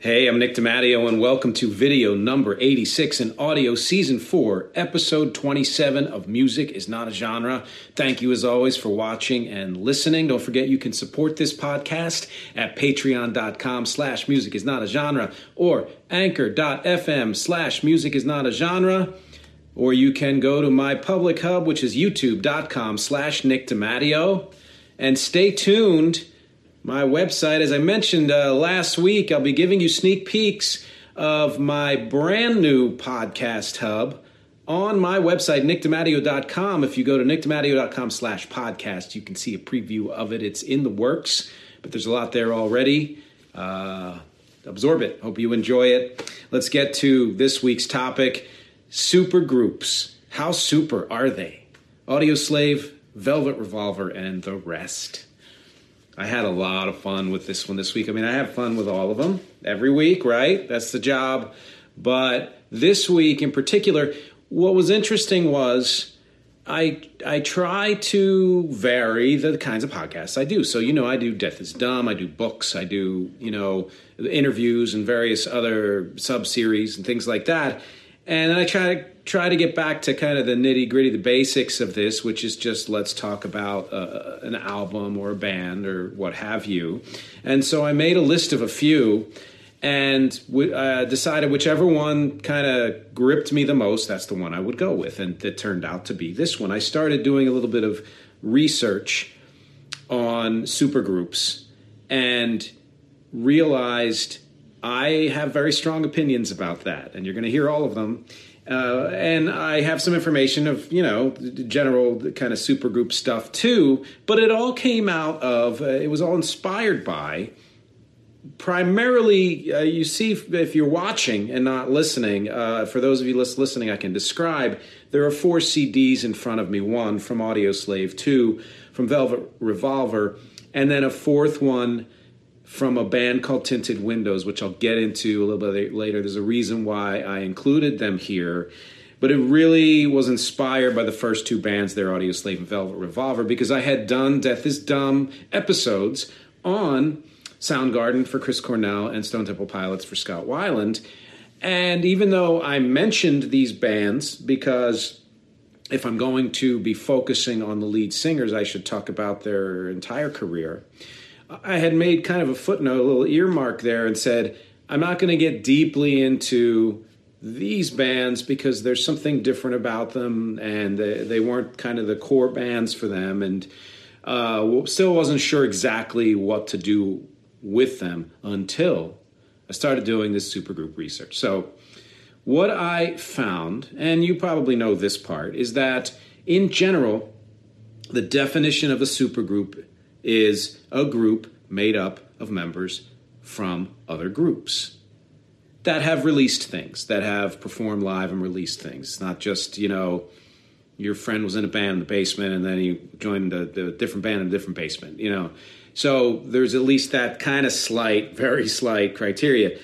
Hey, I'm Nick DiMatteo, and welcome to video number 86 in audio season 4, episode 27 of Music is Not a Genre. Thank you, as always, for watching and listening. Don't forget you can support this podcast at patreon.com/musicisnotagenre or anchor.fm/musicisnotagenre. Or you can go to my public hub, which is youtube.com/Nick DiMatteo. And stay tuned. My website, as I mentioned last week, I'll be giving you sneak peeks of my brand new podcast hub on my website, nickdimatteo.com. If you go to nickdimatteo.com/podcast, you can see a preview of it. It's in the works, but there's a lot there already. Absorb it. Hope you enjoy it. Let's get to this week's topic, super groups. How super are they? Audioslave, Velvet Revolver, and the rest. I had a lot of fun with this one this week. I mean, I have fun with all of them every week, right? That's the job. But this week in particular, what was interesting was I try to vary the kinds of podcasts I do. So, you know, I do Death is Dumb. I do books. I do, you know, interviews and various other sub-series and things like that. And I try to get back to kind of the nitty-gritty, the basics of this, which is just let's talk about an album or a band or what have you. And so I made a list of a few and decided whichever one kind of gripped me the most, that's the one I would go with. And it turned out to be this one. I started doing a little bit of research on supergroups and realized I have very strong opinions about that, and you're going to hear all of them. And I have some information of, you know, general kind of supergroup stuff too, but it all came out of, it was all inspired by primarily, you see, if you're watching and not listening, for those of you listening, I can describe, there are 4 CDs in front of me, 1 from Audioslave, 2 from Velvet Revolver, and then a 4th one from a band called Tinted Windows, which I'll get into a little bit later. There's a reason why I included them here. But it really was inspired by the first 2 bands there, Audioslave and Velvet Revolver, because I had done Death is Dumb episodes on Soundgarden for Chris Cornell and Stone Temple Pilots for Scott Weiland. And even though I mentioned these bands, because if I'm going to be focusing on the lead singers, I should talk about their entire career, I had made kind of a footnote, a little earmark there, and said, I'm not going to get deeply into these bands because there's something different about them, and they weren't kind of the core bands for them, and still wasn't sure exactly what to do with them until I started doing this supergroup research. So what I found, and you probably know this part, is that in general, the definition of a supergroup is a group made up of members from other groups that have released things, that have performed live and released things. It's not just, you know, your friend was in a band in the basement and then he joined a different band in a different basement, you know. So there's at least that kind of slight, very slight criteria.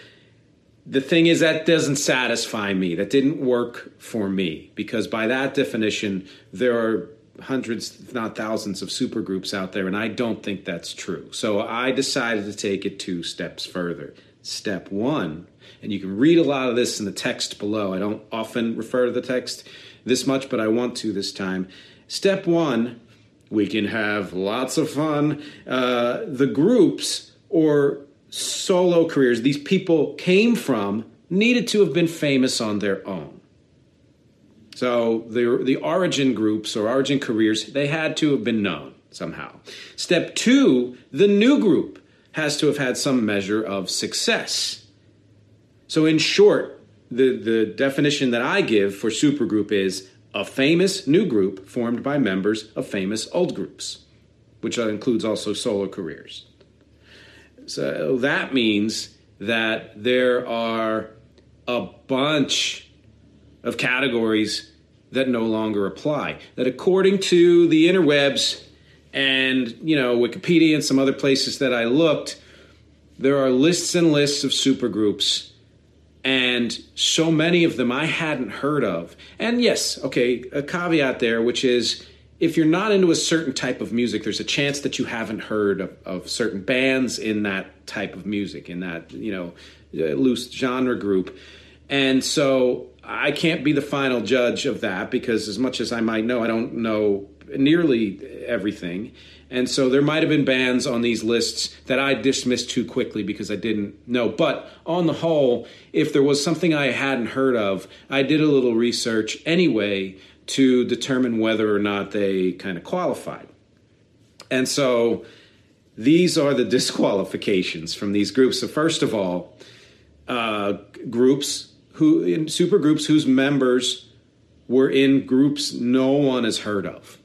The thing is, that doesn't satisfy me. That didn't work for me because by that definition, there are hundreds, if not thousands, of supergroups out there, and I don't think that's true. So I decided to take it 2 steps further. Step 1, and you can read a lot of this in the text below. I don't often refer to the text this much, but I want to this time. Step 1, we can have lots of fun. The groups or solo careers these people came from needed to have been famous on their own. So the origin groups or origin careers, they had to have been known somehow. Step two, the new group has to have had some measure of success. So in short, the definition that I give for supergroup is a famous new group formed by members of famous old groups, which includes also solo careers. So that means that there are a bunch of categories that no longer apply, that according to the interwebs and, you know, Wikipedia and some other places that I looked, there are lists and lists of supergroups. And so many of them I hadn't heard of. And yes, okay, a caveat there, which is if you're not into a certain type of music, there's a chance that you haven't heard of certain bands in that type of music, in that, you know, loose genre group. And so I can't be the final judge of that because as much as I might know, I don't know nearly everything. And so there might have been bands on these lists that I dismissed too quickly because I didn't know. But on the whole, if there was something I hadn't heard of, I did a little research anyway to determine whether or not they kind of qualified. And so these are the disqualifications from these groups. So first of all, groups who in supergroups whose members were in groups no one has heard of.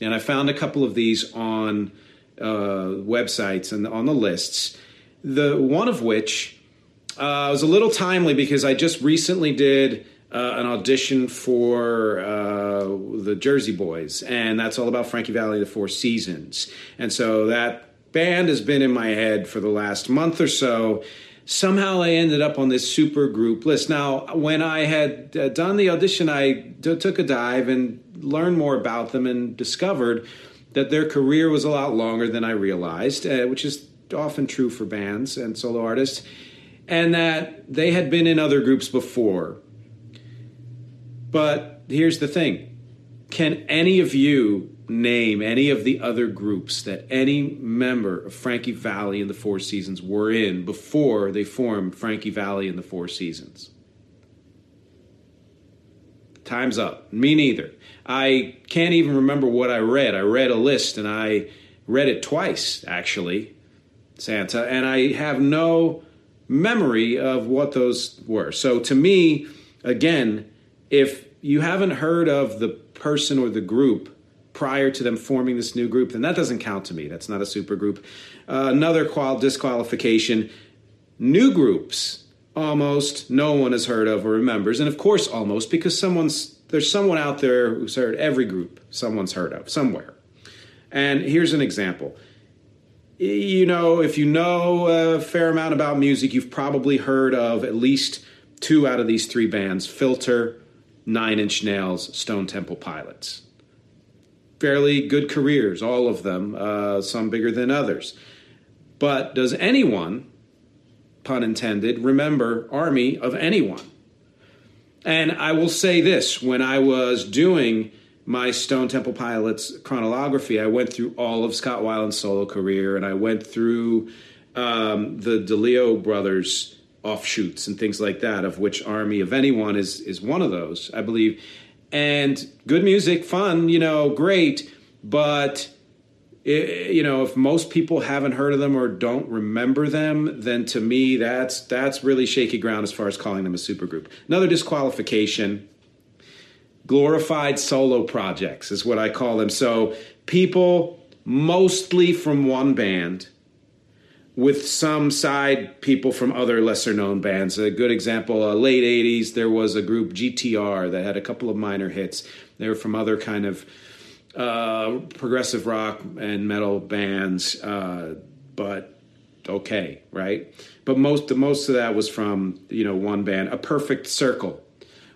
And I found a couple of these on websites and on the lists, the one of which was a little timely because I just recently did an audition for the Jersey Boys, and that's all about Frankie Valli, the Four Seasons. And so that band has been in my head for the last month or so. Somehow I ended up on this super group list. Now, when I had done the audition, I took a dive and learned more about them and discovered that their career was a lot longer than I realized, which is often true for bands and solo artists, and that they had been in other groups before. But here's the thing. Can any of you name any of the other groups that any member of Frankie Valli and the Four Seasons were in before they formed Frankie Valli and the Four Seasons? Time's up. Me neither. I can't even remember what I read. I read a list, and I read it twice, actually, Santa, and I have no memory of what those were. So to me, again, if you haven't heard of the person or the group prior to them forming this new group, then that doesn't count to me. That's not a supergroup. Another disqualification, new groups almost no one has heard of or remembers. And of course, almost, because there's someone out there who's heard every group someone's heard of somewhere. And here's an example. You know, if you know a fair amount about music, you've probably heard of at least two out of these three bands, Filter, Nine Inch Nails, Stone Temple Pilots. Fairly good careers, all of them, some bigger than others. But does anyone, pun intended, remember Army of Anyone? And I will say this, when I was doing my Stone Temple Pilots chronology, I went through all of Scott Weiland's solo career, and I went through the DeLeo brothers' offshoots and things like that, of which Army of Anyone is one of those, I believe. And good music, fun, you know, great. But, you know, if most people haven't heard of them or don't remember them, then to me, that's really shaky ground as far as calling them a supergroup. Another disqualification, glorified solo projects is what I call them. So people mostly from one band with some side people from other lesser-known bands. A good example, late 80s, there was a group, GTR, that had a couple of minor hits. They were from other kind of progressive rock and metal bands, but okay, right? But most of that was from, you know, one band, A Perfect Circle,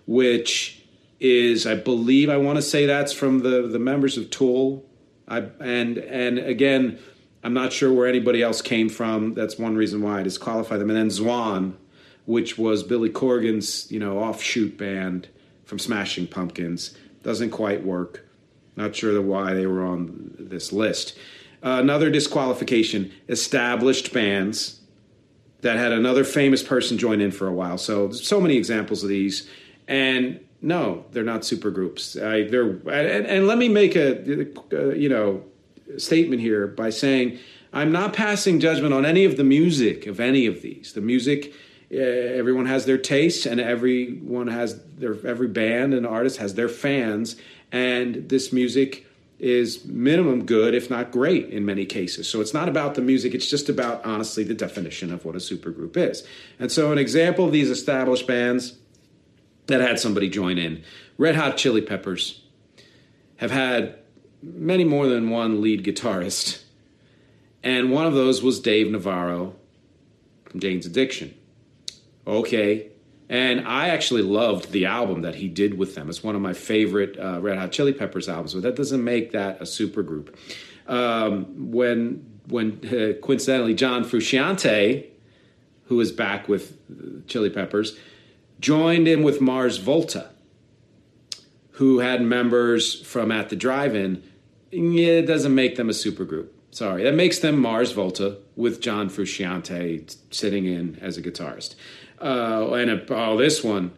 which is, I believe, I want to say that's from the members of Tool. And again, I'm not sure where anybody else came from. That's one reason why I disqualify them. And then Zwan, which was Billy Corgan's, you know, offshoot band from Smashing Pumpkins. Doesn't quite work. Not sure why they were on this list. Another disqualification, established bands that had another famous person join in for a while. So many examples of these. And No, they're not supergroups. And let me make a statement here by saying I'm not passing judgment on any of the music of any of these. The music, everyone has their tastes, and every band and artist has their fans, and this music is minimum good, if not great, in many cases. So it's not about the music. It's just about, honestly, the definition of what a supergroup is. And so an example of these established bands that had somebody join in. Red Hot Chili Peppers have had many more than one lead guitarist. And one of those was Dave Navarro from Jane's Addiction. Okay. And I actually loved the album that he did with them. It's one of my favorite Red Hot Chili Peppers albums, but that doesn't make that a supergroup. When coincidentally, John Frusciante, who is back with Chili Peppers, joined in with Mars Volta, who had members from At the Drive-In. It doesn't make them a supergroup. Sorry, that makes them Mars Volta with John Frusciante sitting in as a guitarist. This one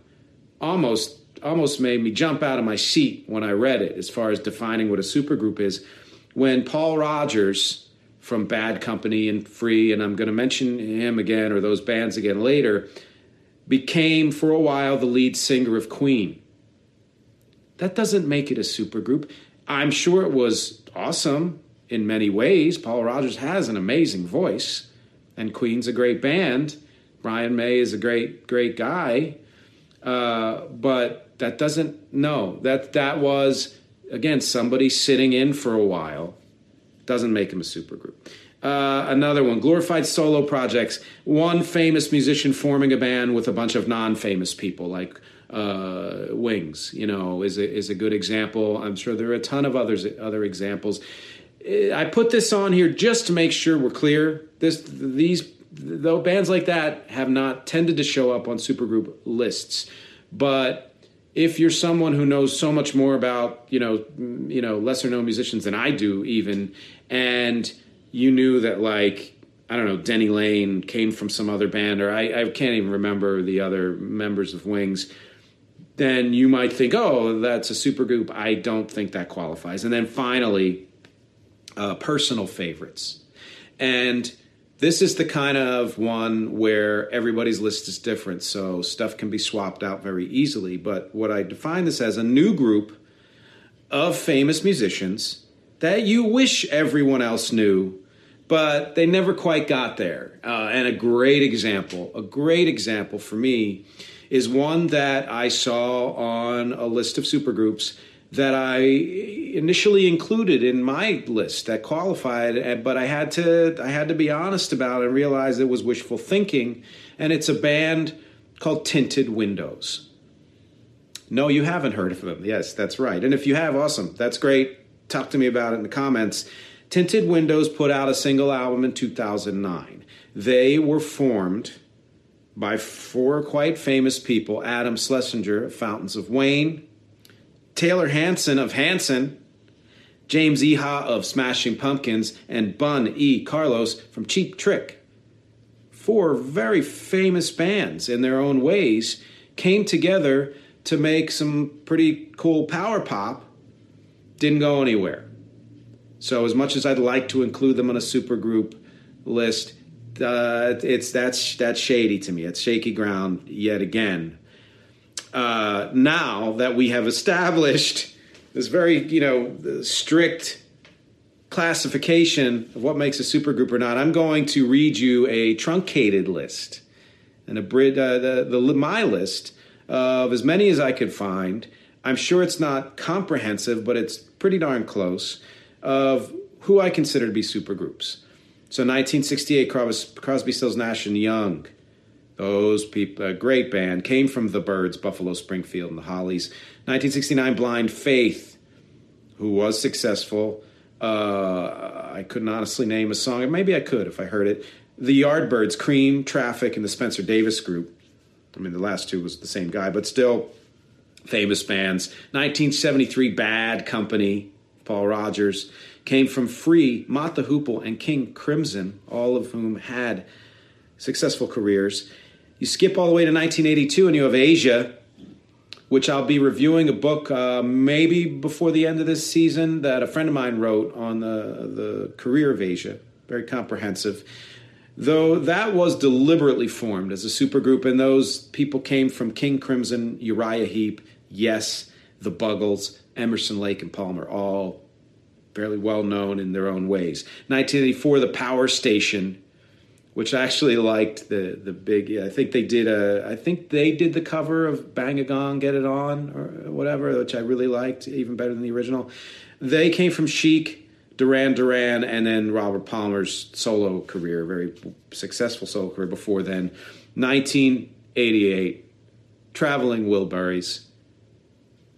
almost made me jump out of my seat when I read it as far as defining what a supergroup is. When Paul Rodgers from Bad Company and Free, and I'm going to mention him again or those bands again later, became for a while the lead singer of Queen. That doesn't make it a supergroup. I'm sure it was awesome in many ways. Paul Rodgers has an amazing voice, and Queen's a great band. Brian May is a great, great guy. But that doesn't... No, that was, again, somebody sitting in for a while. Doesn't make him a supergroup. Another one, glorified solo projects. One famous musician forming a band with a bunch of non-famous people, like Wings, is a good example. I'm sure there are a ton of other examples. I put this on here just to make sure we're clear. Though bands like that have not tended to show up on supergroup lists, but if you're someone who knows so much more about lesser-known musicians than I do, even, and you knew that, Denny Lane came from some other band, or I can't even remember the other members of Wings, then you might think, oh, that's a supergroup. I don't think that qualifies. And then finally, personal favorites. And this is the kind of one where everybody's list is different, so stuff can be swapped out very easily. But what I define this as a new group of famous musicians that you wish everyone else knew, but they never quite got there. And a great example for me is one that I saw on a list of supergroups that I initially included in my list that qualified, but I had to be honest about it and realize it was wishful thinking. And it's a band called Tinted Windows. No, you haven't heard of them. Yes, that's right. And if you have, awesome. That's great. Talk to me about it in the comments. Tinted Windows put out a single album in 2009. They were formed by four quite famous people: Adam Schlesinger of Fountains of Wayne, Taylor Hanson of Hanson, James Iha of Smashing Pumpkins, and Bun E. Carlos from Cheap Trick. Four very famous bands in their own ways came together to make some pretty cool power pop. Didn't go anywhere. So as much as I'd like to include them on a supergroup list, that's shady to me. It's shaky ground yet again. Now that we have established this very, strict classification of what makes a supergroup or not, I'm going to read you a truncated list and my list of as many as I could find. I'm sure it's not comprehensive, but it's pretty darn close of who I consider to be supergroups. So 1968, Crosby, Stills, Nash & Young. Those people, a great band, came from The Byrds, Buffalo Springfield, and The Hollies. 1969, Blind Faith, who was successful. I couldn't honestly name a song. Maybe I could if I heard it. The Yardbirds, Cream, Traffic, and the Spencer Davis Group. I mean, the last two was the same guy, but still famous bands. 1973, Bad Company, Paul Rodgers, came from Free, Mott the Hoople, and King Crimson, all of whom had successful careers. You skip all the way to 1982 and you have Asia, which I'll be reviewing a book maybe before the end of this season that a friend of mine wrote on the career of Asia. Very comprehensive. Though that was deliberately formed as a supergroup, and those people came from King Crimson, Uriah Heep, Yes, The Buggles, Emerson, Lake, and Palmer, all fairly well known in their own ways. 1984, The Power Station, which I actually liked the big. Yeah, I think they did the cover of Bang a Gong, Get It On, or whatever, which I really liked, even better than the original. They came from Chic, Duran Duran, and then Robert Palmer's solo career, very successful solo career before then. 1988, Traveling Wilburys,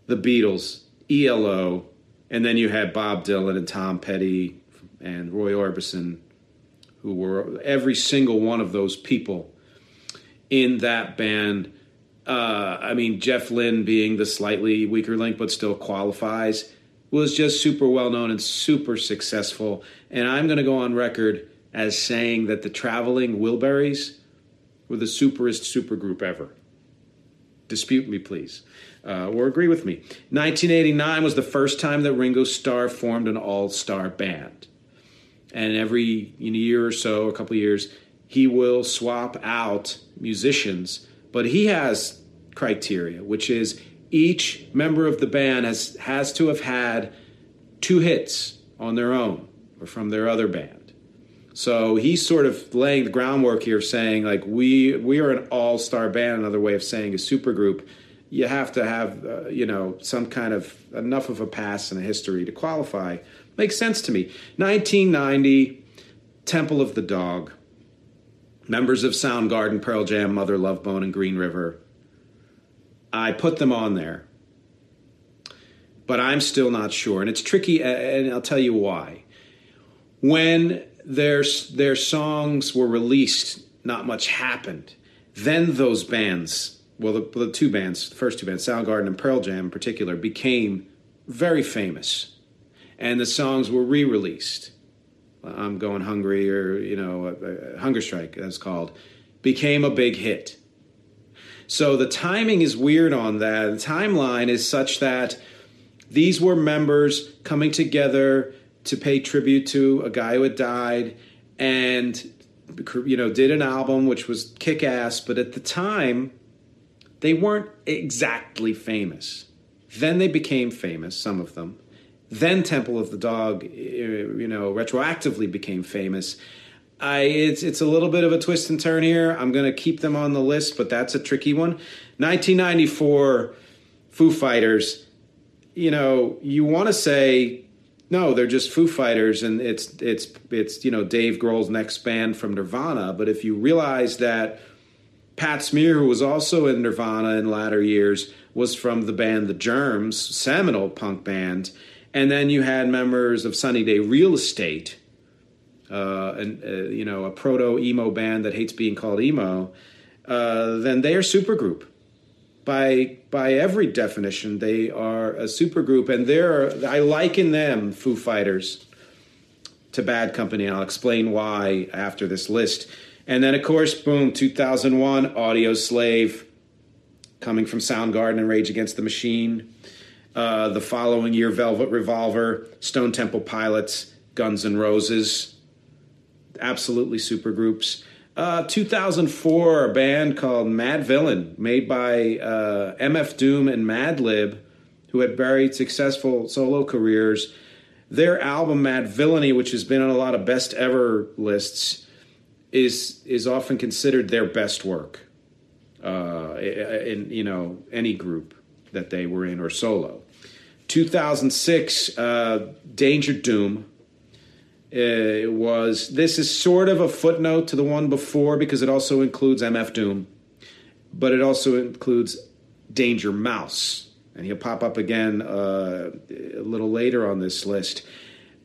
The Beatles, ELO, and then you had Bob Dylan and Tom Petty and Roy Orbison, who were every single one of those people in that band. I mean, Jeff Lynne being the slightly weaker link, but still qualifies, was just super well-known and super successful. And I'm going to go on record as saying that the Traveling Wilburys were the superest supergroup ever. Dispute me, please, or agree with me. 1989 was the first time that Ringo Starr formed an all-star band. And every year or so, a couple of years, he will swap out musicians. But he has criteria, which is each member of the band has to have had two hits on their own or from their other band. So he's sort of laying the groundwork here, saying, like, we are an all-star band. Another way of saying a supergroup, you have to have, some kind of enough of a past and a history to qualify. Makes sense to me. 1990, Temple of the Dog. Members of Soundgarden, Pearl Jam, Mother, Love Bone, and Green River. I put them on there, but I'm still not sure. And it's tricky, and I'll tell you why. When their songs were released, not much happened. Then those bands, well, the two bands, the first two bands, Soundgarden and Pearl Jam in particular, became very famous. And the songs were re-released. I'm Going Hungry, or, Hunger Strike, that's called, became a big hit. So the timing is weird on that. The timeline is such that these were members coming together to pay tribute to a guy who had died and, did an album which was kick-ass. But at the time, they weren't exactly famous. Then they became famous, some of them. Then Temple of the Dog, retroactively became famous. It's a little bit of a twist and turn here. I'm going to keep them on the list, but that's a tricky one. 1994, Foo Fighters. You want to say, no, they're just Foo Fighters, and it's Dave Grohl's next band from Nirvana. But if you realize that Pat Smear, who was also in Nirvana in latter years, was from the band The Germs, seminal punk band, and then you had members of Sunny Day Real Estate, a proto-emo band that hates being called emo, then they are supergroup. By every definition, they are a supergroup, and I liken them, Foo Fighters, to Bad Company, and I'll explain why after this list. And then, of course, boom, 2001, Audioslave, coming from Soundgarden and Rage Against the Machine. The following year, Velvet Revolver, Stone Temple Pilots, Guns N' Roses. Absolutely supergroups. 2004, a band called Mad Villain, made by MF Doom and Madlib, who had very successful solo careers. Their album Mad Villainy, which has been on a lot of best ever lists, is often considered their best work in any group that they were in or solo. 2006, Danger Doom. This is sort of a footnote to the one before because it also includes MF Doom, but it also includes Danger Mouse, and he'll pop up again a little later on this list.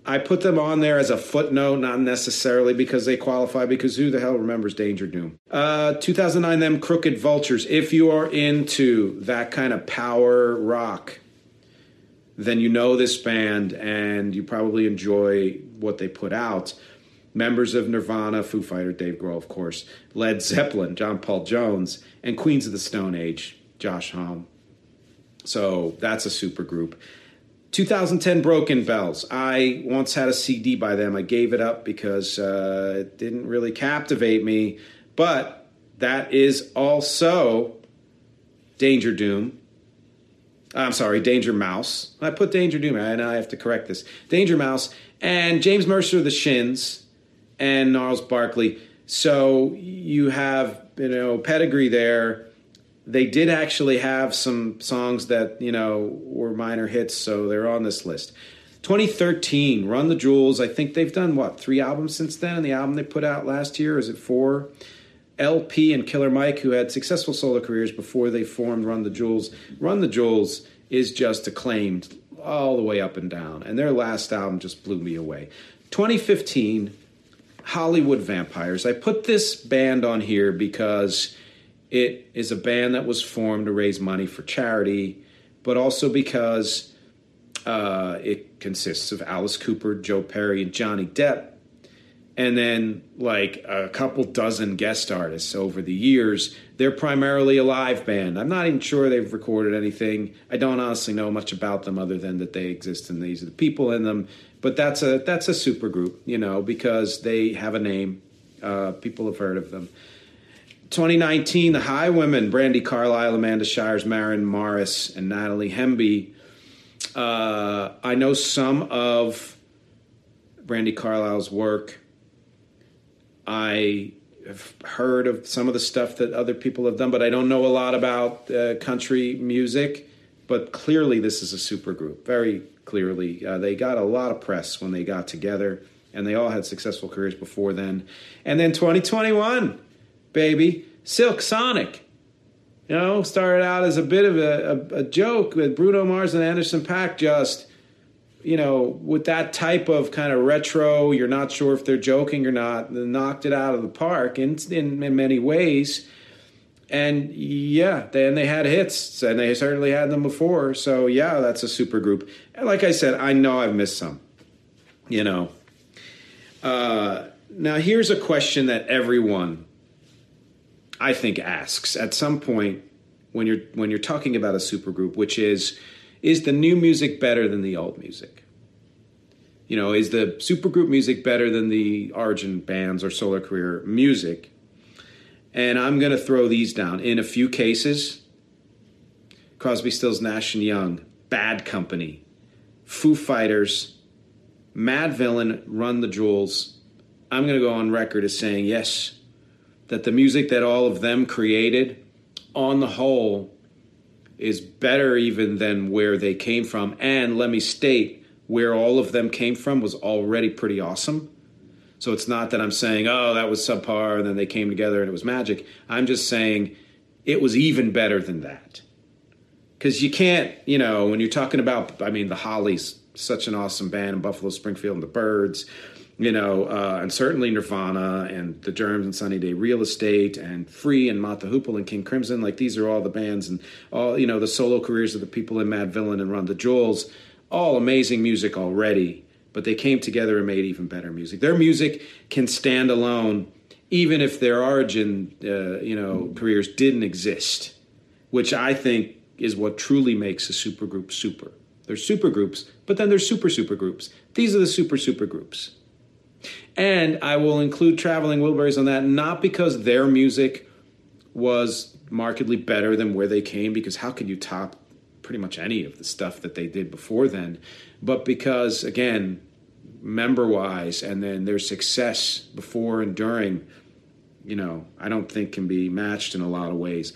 I put them on there as a footnote, not necessarily because they qualify, because who the hell remembers Danger Doom? 2009, them Crooked Vultures. If you are into that kind of power rock, then you know this band and you probably enjoy what they put out. Members of Nirvana, Foo Fighters, Dave Grohl, of course, Led Zeppelin, John Paul Jones, and Queens of the Stone Age, Josh Homme. So that's a super group. 2010 Broken Bells. I once had a CD by them. I gave it up because it didn't really captivate me. But that is also Danger Doom. I'm sorry, Danger Mouse. I put Danger Doom. Now I have to correct this. Danger Mouse and James Mercer of the Shins and Gnarls Barkley. So you have, pedigree there. They did actually have some songs that, were minor hits, so they're on this list. 2013, Run the Jewels. I think they've done, 3 albums since then? And the album they put out last year, is it 4? LP and Killer Mike, who had successful solo careers before they formed Run the Jewels. Run the Jewels is just acclaimed all the way up and down, and their last album just blew me away. 2015, Hollywood Vampires. I put this band on here because it is a band that was formed to raise money for charity, but also because it consists of Alice Cooper, Joe Perry, and Johnny Depp, and then a couple dozen guest artists over the years. They're primarily a live band. I'm not even sure they've recorded anything. I don't honestly know much about them other than that they exist and these are the people in them. But that's a super group, because they have a name. People have heard of them. 2019, The Highwomen, Brandi Carlile, Amanda Shires, Maren Morris, and Natalie Hemby. I know some of Brandi Carlile's work. I have heard of some of the stuff that other people have done, but I don't know a lot about country music. But clearly this is a super group, very clearly. They got a lot of press when they got together, and they all had successful careers before then. And then 2021... baby, Silk Sonic, started out as a bit of a joke with Bruno Mars and Anderson .Paak, just, with that type of kind of retro, you're not sure if they're joking or not, they knocked it out of the park in many ways. And yeah, they had hits, and they certainly had them before. So yeah, that's a super group. And like I said, I know I've missed some, Now here's a question that everyone, I think, asks at some point when you're talking about a supergroup, which is the new music better than the old music? Is the supergroup music better than the origin bands or solo career music? And I'm going to throw these down. In a few cases, Crosby, Stills, Nash & Young, Bad Company, Foo Fighters, Mad Villain, Run the Jewels. I'm going to go on record as saying, yes, that the music that all of them created, on the whole, is better even than where they came from. And let me state, where all of them came from was already pretty awesome. So it's not that I'm saying, oh, that was subpar, and then they came together and it was magic. I'm just saying it was even better than that. Because you can't, when you're talking about, The Hollies, such an awesome band, and Buffalo Springfield, and The Byrds, and certainly Nirvana and The Germs and Sunny Day Real Estate and Free and Mott the Hoople and King Crimson. These are all the bands and all, the solo careers of the people in Mad Villain and Run the Jewels. All amazing music already, but they came together and made even better music. Their music can stand alone, even if their origin, careers didn't exist, which I think is what truly makes a supergroup super. There's supergroups, but then there's supergroups. These are the supergroups. And I will include Traveling Wilburys on that, not because their music was markedly better than where they came, because how could you top pretty much any of the stuff that they did before then, but because, again, member-wise and then their success before and during, I don't think can be matched in a lot of ways.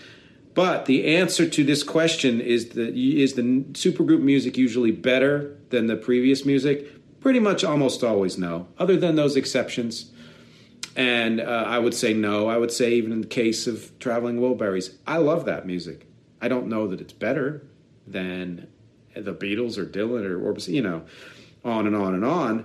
But the answer to this question is the supergroup music usually better than the previous music? Pretty much almost always no, other than those exceptions. And I would say no. I would say even in the case of Traveling Wilburys, I love that music. I don't know that it's better than the Beatles or Dylan or on and on and on.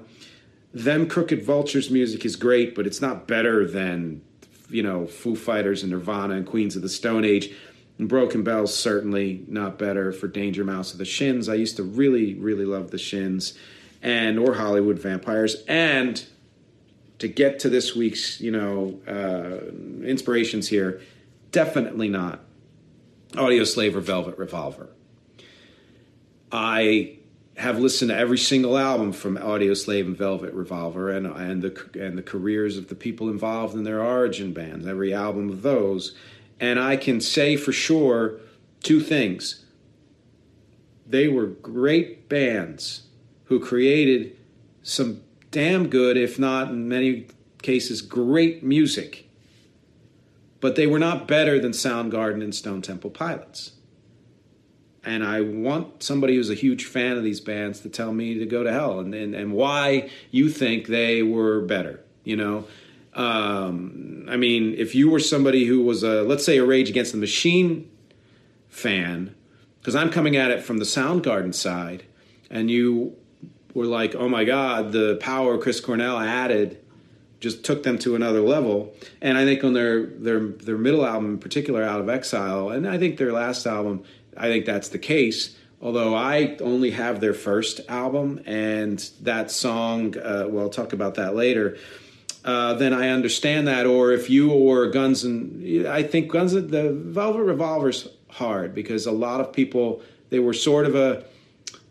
Them Crooked Vultures music is great, but it's not better than, Foo Fighters and Nirvana and Queens of the Stone Age. And Broken Bells, certainly not better for Danger Mouse or the Shins. I used to really, really love the Shins. And or Hollywood Vampires. And to get to this week's, inspirations here, definitely not Audioslave or Velvet Revolver. I have listened to every single album from Audioslave and Velvet Revolver and the careers of the people involved in their origin bands, every album of those. And I can say for sure two things. They were great bands who created some damn good, if not in many cases, great music. But they were not better than Soundgarden and Stone Temple Pilots. And I want somebody who's a huge fan of these bands to tell me to go to hell and why you think they were better, you know? I mean, if you were somebody who was let's say a Rage Against the Machine fan, because I'm coming at it from the Soundgarden side, and you were like, oh my God, the power Chris Cornell added just took them to another level. And I think on their middle album in particular, Out of Exile, and I think their last album, I think that's the case, although I only have their first album, and that song, well, I'll talk about that later, then I understand that. Or if you or Guns N'... I think the Velvet Revolver's hard, because a lot of people, they were sort of a...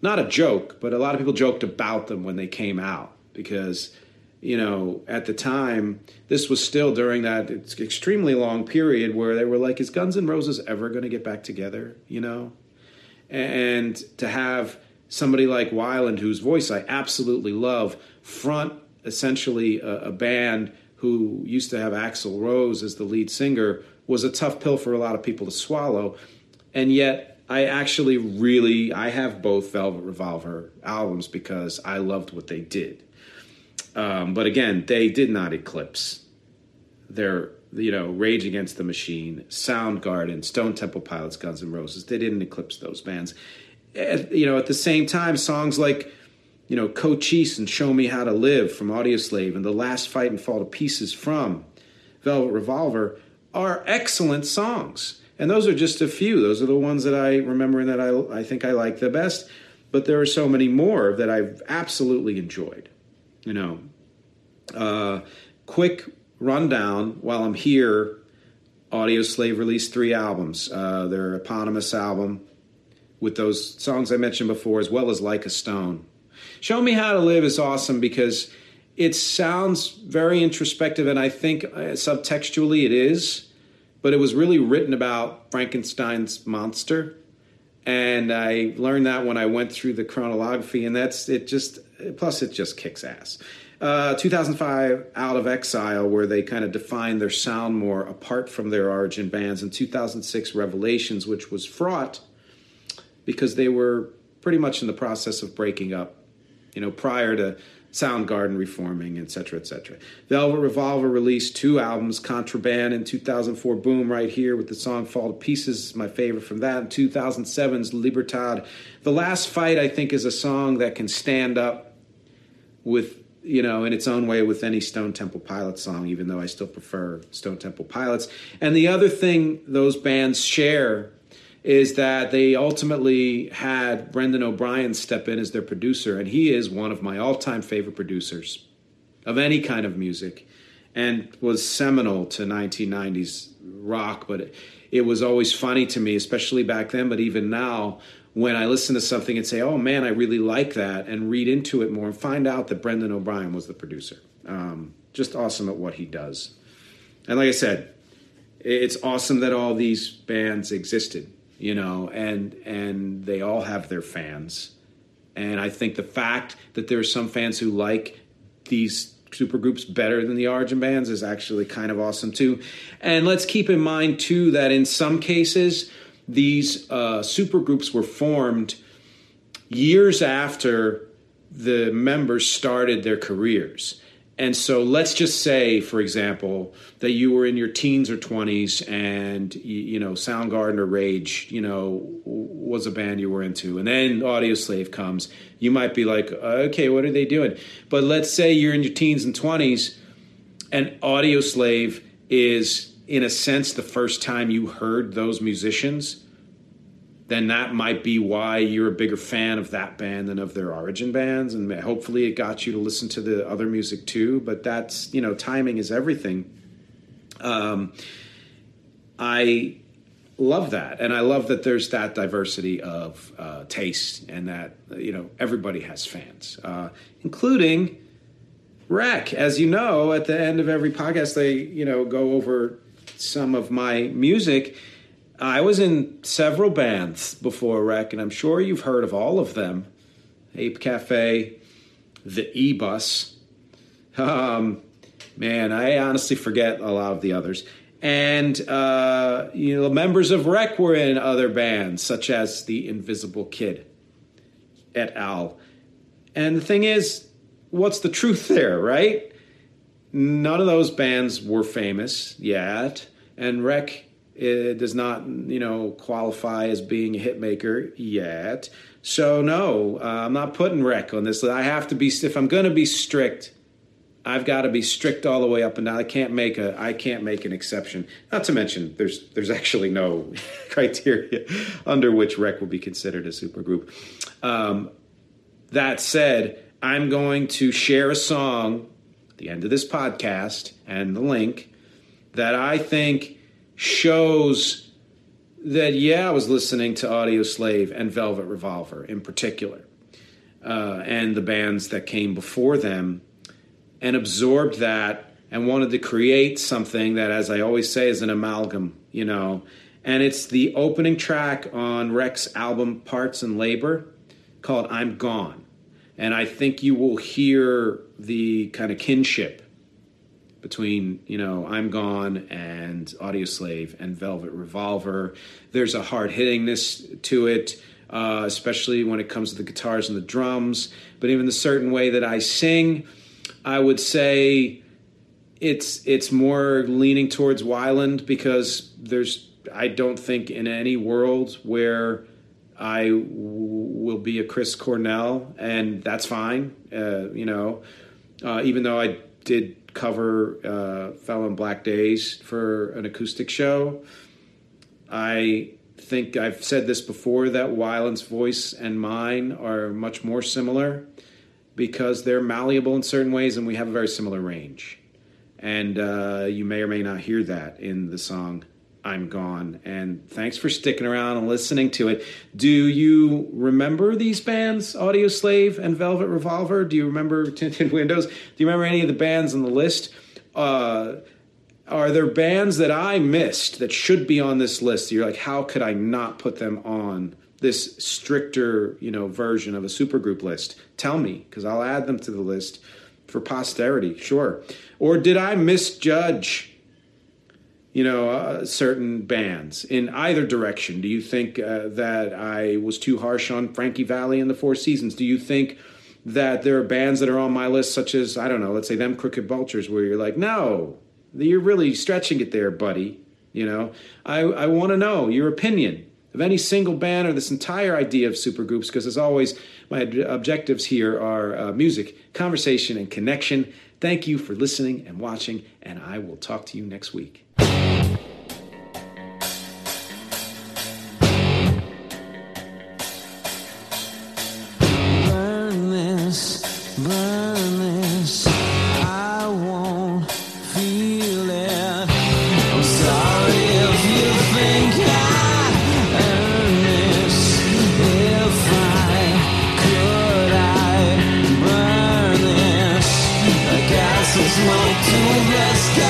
not a joke, but a lot of people joked about them when they came out, because, you know, at the time, this was still during that extremely long period where they were like, is Guns N' Roses ever going to get back together, you know? And to have somebody like Weiland, whose voice I absolutely love, front essentially a band who used to have Axl Rose as the lead singer was a tough pill for a lot of people to swallow. And yet I actually really, I have both Velvet Revolver albums because I loved what they did. But again, they did not eclipse their, you know, Rage Against the Machine, Soundgarden, Stone Temple Pilots, Guns N' Roses. They didn't eclipse those bands. You know, at the same time, songs like, you know, Cochise and Show Me How to Live from Audioslave and The Last Fight and Fall to Pieces from Velvet Revolver are excellent songs. And those are just a few. Those are the ones that I remember and that I think I like the best. But there are so many more that I've absolutely enjoyed. You know, quick rundown while I'm here. Audioslave released 3 albums. Their eponymous album with those songs I mentioned before, as well as Like a Stone. Show Me How to Live is awesome because it sounds very introspective, and I think subtextually it is, but it was really written about Frankenstein's monster. And I learned that when I went through the chronology, and that's it. Just plus, it just kicks ass. 2005, Out of Exile, where they kind of defined their sound more apart from their origin bands, and 2006, Revelations, which was fraught because they were pretty much in the process of breaking up, you know, prior to Soundgarden reforming, et cetera, et cetera. Velvet Revolver released 2 albums, Contraband in 2004, Boom Right Here with the song Fall to Pieces, my favorite from that, and 2007's Libertad. The Last Fight, I think, is a song that can stand up with, you know, in its own way with any Stone Temple Pilots song, even though I still prefer Stone Temple Pilots. And the other thing those bands share is that they ultimately had Brendan O'Brien step in as their producer, and he is one of my all-time favorite producers of any kind of music and was seminal to 1990s rock. But it was always funny to me, especially back then, but even now, when I listen to something and say, oh, man, I really like that, and read into it more and find out that Brendan O'Brien was the producer. Just awesome at what he does. And like I said, it's awesome that all these bands existed. You know, and they all have their fans. And I think the fact that there are some fans who like these supergroups better than the origin bands is actually kind of awesome, too. And let's keep in mind, too, that in some cases, these supergroups were formed years after the members started their careers. And so let's just say, for example, that you were in your teens or 20s and, you know, Soundgarden or Rage, you know, was a band you were into. And then Audioslave comes. You might be like, okay, what are they doing? But let's say you're in your teens and 20s and Audioslave is, in a sense, the first time you heard those musicians. Then that might be why you're a bigger fan of that band than of their origin bands. And hopefully it got you to listen to the other music too. But that's, you know, timing is everything. I love that. And I love that there's that diversity of taste and that, you know, everybody has fans, including Rec. As you know, at the end of every podcast, they, you know, go over some of my music. I was in several bands before Rec, and I'm sure you've heard of all of them. Ape Cafe, the E-Bus. Man, I honestly forget a lot of the others. And, you know, members of Rec were in other bands, such as the Invisible Kid et al. And the thing is, what's the truth there, right? None of those bands were famous yet, and Rec does not, you know, qualify as being a hitmaker yet. So, no, I'm not putting Rec on this. I have to be, if I'm going to be strict, I've got to be strict all the way up and down. I can't make an exception. Not to mention, there's actually no criteria under which Rec will be considered a supergroup. That said, I'm going to share a song at the end of this podcast and the link that I think shows that, yeah, I was listening to Audioslave and Velvet Revolver in particular, and the bands that came before them, and absorbed that and wanted to create something that, as I always say, is an amalgam, you know. And it's the opening track on Rec's album Parts and Labor called I'm Gone. And I think you will hear the kind of kinship between, you know, I'm Gone and Audioslave and Velvet Revolver. There's a hard-hittingness to it, especially when it comes to the guitars and the drums. But even the certain way that I sing, I would say it's more leaning towards Weiland, because there's, I don't think in any world where I will be a Chris Cornell, and that's fine, you know, even though I did cover Fell in Black Days for an acoustic show. I think I've said this before, that Weiland's voice and mine are much more similar, because they're malleable in certain ways, and we have a very similar range. And you may or may not hear that in the song I'm Gone. And thanks for sticking around and listening to it. Do you remember these bands, Audioslave and Velvet Revolver? Do you remember Tinted Windows? Do you remember any of the bands on the list? Are there bands that I missed that should be on this list? You're like, how could I not put them on this stricter, you know, version of a supergroup list? Tell me, because I'll add them to the list for posterity, sure. Or did I misjudge, you know, certain bands in either direction? Do you think that I was too harsh on Frankie Valli and the Four Seasons? Do you think that there are bands that are on my list, such as, I don't know, let's say them Crooked Vultures, where you're like, no, you're really stretching it there, buddy? You know, I want to know your opinion of any single band or this entire idea of supergroups, because as always, my objectives here are music, conversation, and connection. Thank you for listening and watching, and I will talk to you next week. Go!